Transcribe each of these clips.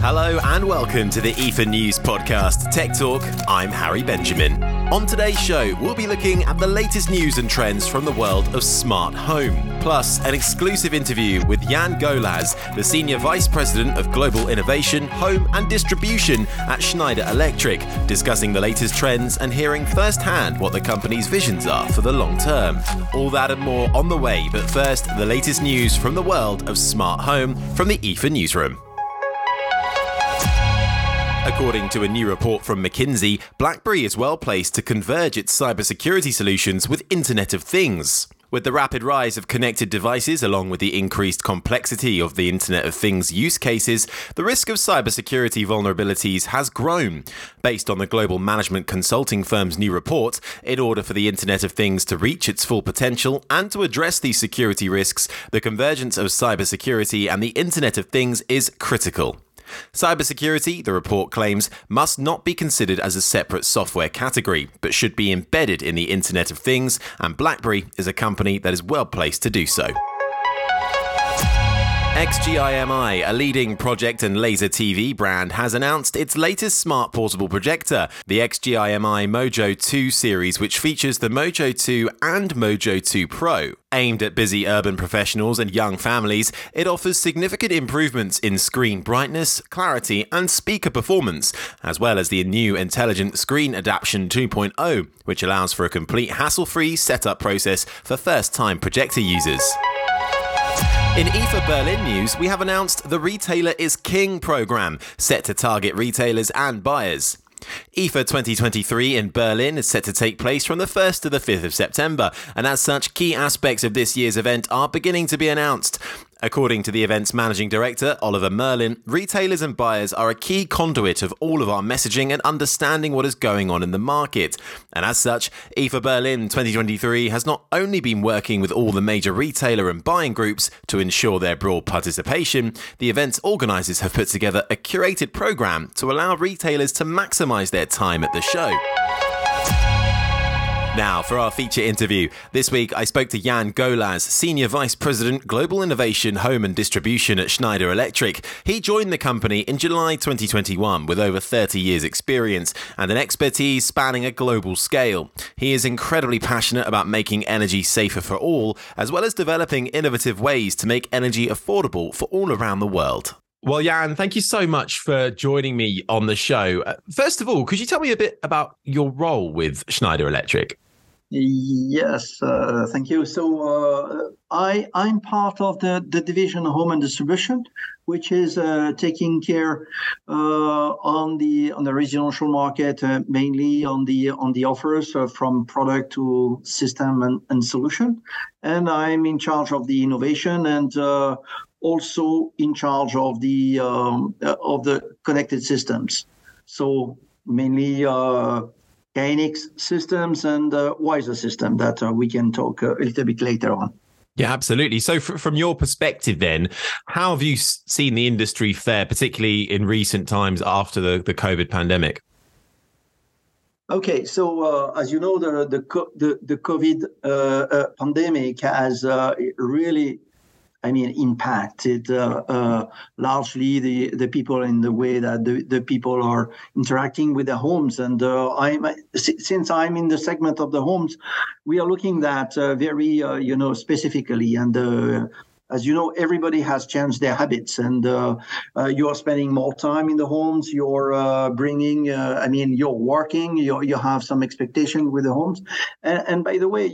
Hello and welcome to the IFA News Podcast Tech Talk. I'm Harry Benjamin. On today's show, we'll be looking at the latest news and trends from the world of smart home, plus an exclusive interview with Yan Golaz, the Senior Vice President of Global Innovation, Home and Distribution at Schneider Electric, discussing the latest trends and hearing firsthand what the company's visions are for the long term. All that and more on the way, but first, the latest news from the world of smart home from the IFA Newsroom. According to a new report from McKinsey, BlackBerry is well placed to converge its cybersecurity solutions with Internet of Things. With the rapid rise of connected devices, along with the increased complexity of the Internet of Things use cases, the risk of cybersecurity vulnerabilities has grown. Based on the global management consulting firm's new report, in order for the Internet of Things to reach its full potential and to address these security risks, the convergence of cybersecurity and the Internet of Things is critical. Cybersecurity, the report claims, must not be considered as a separate software category, but should be embedded in the Internet of Things, and BlackBerry is a company that is well placed to do so. XGIMI, a leading project and laser TV brand, has announced its latest smart portable projector, the XGIMI Mojo 2 series, which features the Mojo 2 and Mojo 2 Pro. Aimed at busy urban professionals and young families, it offers significant improvements in screen brightness, clarity, and speaker performance, as well as the new intelligent screen adaptation 2.0, which allows for a complete hassle-free setup process for first-time projector users. In IFA Berlin news, we have announced the Retailer is King program, set to target retailers and buyers. IFA 2023 in Berlin is set to take place from the 1st to the 5th of September, and as such, key aspects of this year's event are beginning to be announced. According to the event's managing director, Oliver Merlin, retailers and buyers are a key conduit of all of our messaging and understanding what is going on in the market. And as such, IFA Berlin 2023 has not only been working with all the major retailer and buying groups to ensure their broad participation, the event's organisers have put together a curated programme to allow retailers to maximise their time at the show. Now for our feature interview. This week I spoke to Yan Golaz, Senior Vice President, Global Innovation, Home and Distribution at Schneider Electric. He joined the company in July 2021 with over 30 years experience and an expertise spanning a global scale. He is incredibly passionate about making energy safer for all, as well as developing innovative ways to make energy affordable for all around the world. Well, Yan, thank you so much for joining me on the show. First of all, could you tell me a bit about your role with Schneider Electric? Yes, thank you. So I'm part of the division Home and Distribution, which is taking care on the residential market, mainly on the offers from product to system and solution. And I'm in charge of the innovation and also in charge of the connected systems. So mainly KNX systems and Wiser system that we can talk a little bit later on. Yeah, absolutely. So from your perspective then, how have you seen the industry fare, particularly in recent times after the COVID pandemic? Okay, so as you know, the COVID pandemic has really impacted largely the people in the way that the people are interacting with their homes. And since I'm in the segment of the homes, we are looking at very, specifically. And as you know, everybody has changed their habits. And you are spending more time in the homes. You're you're working. You have some expectation with the homes. And by the way,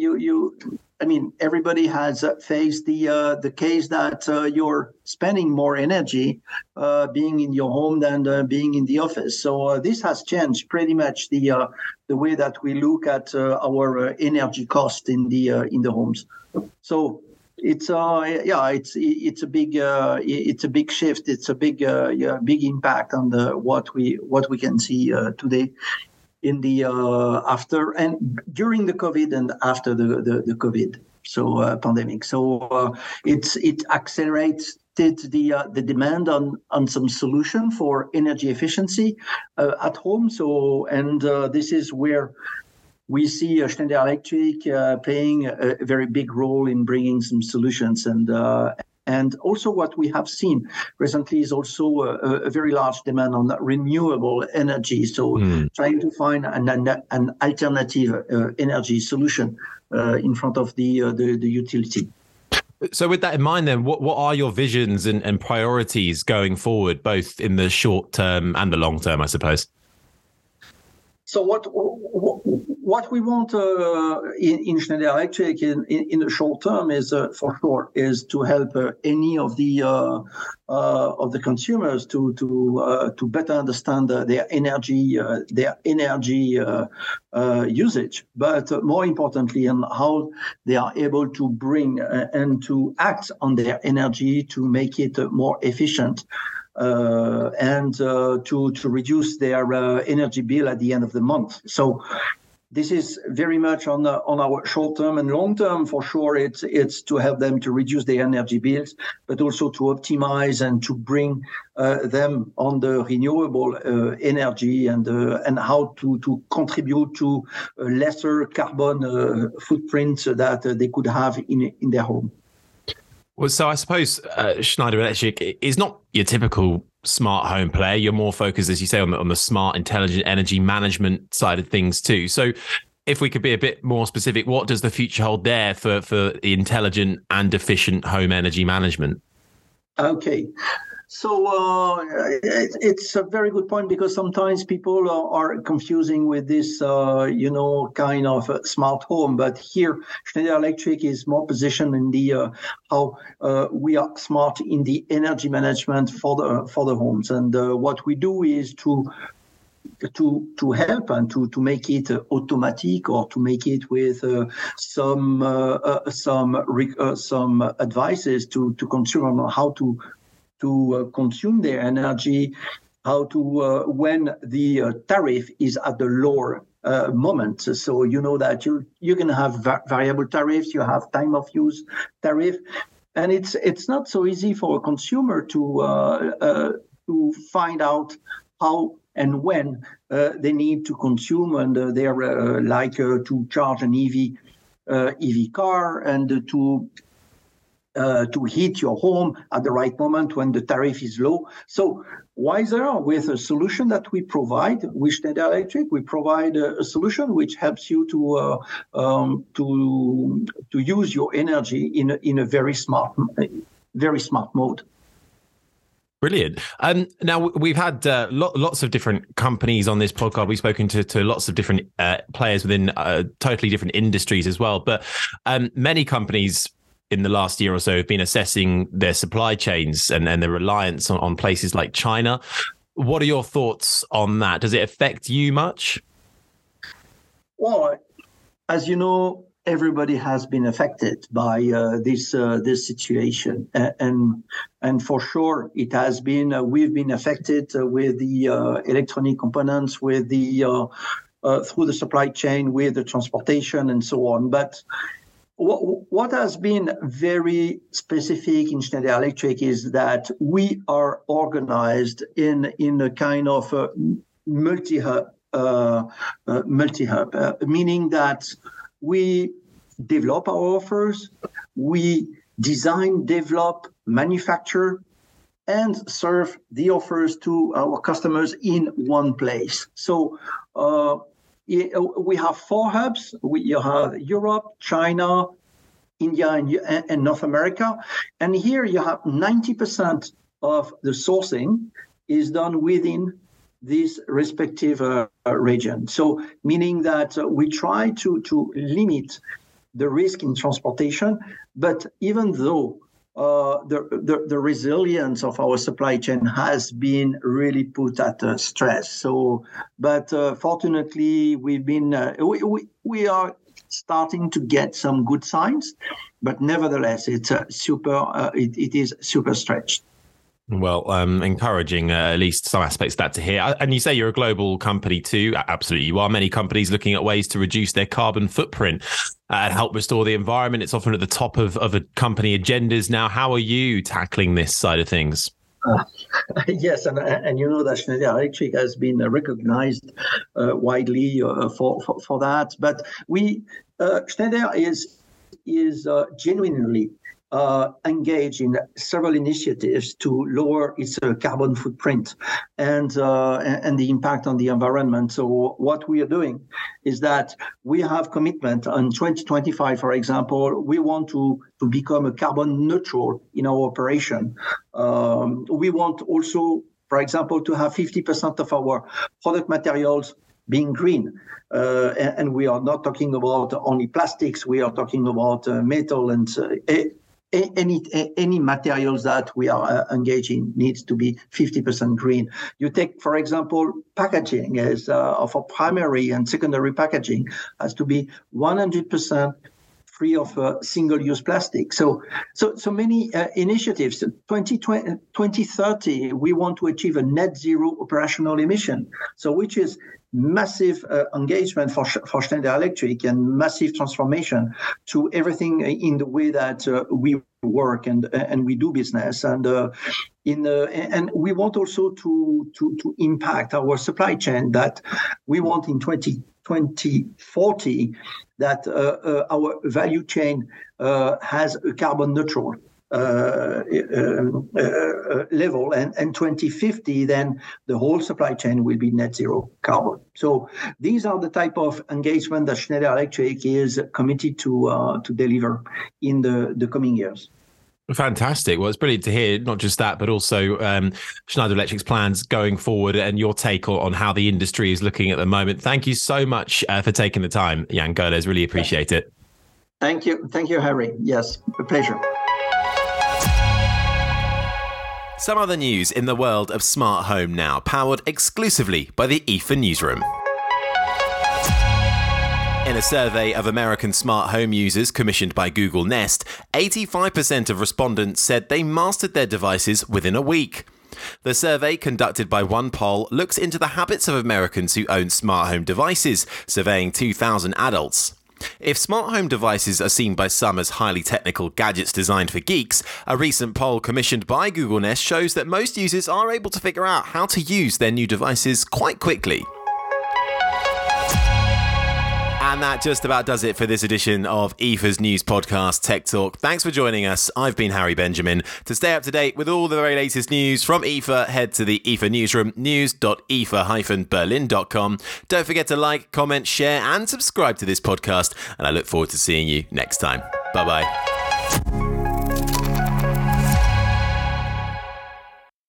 everybody has faced the case that you're spending more energy being in your home than being in the office. So this has changed pretty much the way that we look at our energy cost in the homes. So it's a big shift. It's a big impact on what we can see today. In the after and during the COVID and after the COVID, so pandemic, so it accelerates the demand on some solution for energy efficiency at home. So and this is where we see Schneider Electric playing a very big role in bringing some solutions. And also what we have seen recently is also a very large demand on renewable energy. So trying to find an alternative energy solution in front of the utility. So with that in mind, then, what are your visions and priorities going forward, both in the short term and the long term, I suppose? So what we want in Schneider Electric in the short term is for sure is to help any of the consumers to better understand their energy usage, but more importantly, on how they are able to bring and to act on their energy to make it more efficient. And to reduce their energy bill at the end of the month. So this is very much on our short term and long term. For sure, it's to help them to reduce their energy bills, but also to optimize and to bring them on the renewable energy and how to contribute to a lesser carbon footprint that they could have in their home. Well, so I suppose Schneider Electric is not your typical smart home player. You're more focused, as you say, on the smart, intelligent energy management side of things too. So if we could be a bit more specific, what does the future hold there for intelligent and efficient home energy management? Okay. So it's a very good point, because sometimes people are confusing with this, kind of smart home. But here, Schneider Electric is more positioned in the how we are smart in the energy management for the homes. And what we do is to help and to make it automatic, or to make it with some advices to consumers on how to consume their energy, how to when the tariff is at the lower moment. So you know that you can have variable tariffs, you have time of use tariff, and it's not so easy for a consumer to find out how and when they need to consume, and they're to charge an EV car, and to heat your home at the right moment when the tariff is low. So Wiser, with a solution that we provide with Schneider Electric, we provide a solution which helps you to use your energy in a very smart mode. Brilliant. Now, we've had lots of different companies on this podcast. We've spoken to lots of different players within totally different industries as well. But many companies in the last year or so have been assessing their supply chains and their reliance on places like China. What are your thoughts on that? Does it affect you much? Well, as you know, everybody has been affected by this situation, and for sure it has been. We've been affected with the electronic components, with the through the supply chain, with the transportation, and so on. But what has been very specific in Schneider Electric is that we are organized in a kind of multi-hub, meaning that we develop our offers, we design, develop, manufacture, and serve the offers to our customers in one place. So we have four hubs. You have Europe, China, India, and North America. And here you have 90% of the sourcing is done within this respective region. So meaning that we try to limit the risk in transportation, but even though the resilience of our supply chain has been really put at stress. So, but fortunately, we've been we are starting to get some good signs, but nevertheless, it's it is super stretched. Well, encouraging at least some aspects of that to hear. And you say you're a global company too. Absolutely, you are. Many companies looking at ways to reduce their carbon footprint and help restore the environment. It's often at the top of a company agendas now. How are you tackling this side of things? Yes, and you know that Schneider Electric has been recognized widely for that. But we Schneider is genuinely engaged in several initiatives to lower its carbon footprint and the impact on the environment. So what we are doing is that we have commitment on 2025, for example, we want to become a carbon neutral in our operation. We want also, for example, to have 50% of our product materials being green. And we are not talking about only plastics, we are talking about metal and any materials that we are engaging needs to be 50% green. You take, for example, packaging as for primary and secondary packaging has to be 100% free of single-use plastic. So many initiatives. 2030, we want to achieve a net zero operational emission. So which is massive engagement for Schneider Electric and massive transformation to everything in the way that we work and we do business. And we want also to impact our supply chain, that we want in 2040 that our value chain has a carbon neutral level, and 2050 then the whole supply chain will be net zero carbon. So these are the type of engagement that Schneider Electric is committed to deliver in the coming years. Fantastic. Well, it's brilliant to hear not just that, but also Schneider Electric's plans going forward and your take on how the industry is looking at the moment. Thank you so much for taking the time, Yan Golaz. Really appreciate it. Thank you. Thank you, Harry. Yes, a pleasure. Some other news in the world of smart home now, powered exclusively by the IFA Newsroom. In a survey of American smart home users commissioned by Google Nest, 85% of respondents said they mastered their devices within a week. The survey, conducted by OnePoll, looks into the habits of Americans who own smart home devices, surveying 2,000 adults. If smart home devices are seen by some as highly technical gadgets designed for geeks, a recent poll commissioned by Google Nest shows that most users are able to figure out how to use their new devices quite quickly. And that just about does it for this edition of IFA's news podcast, Tech Talk. Thanks for joining us. I've been Harry Benjamin. To stay up to date with all the very latest news from IFA, head to the IFA Newsroom, news.ifa-berlin.com. Don't forget to like, comment, share, and subscribe to this podcast. And I look forward to seeing you next time. Bye-bye.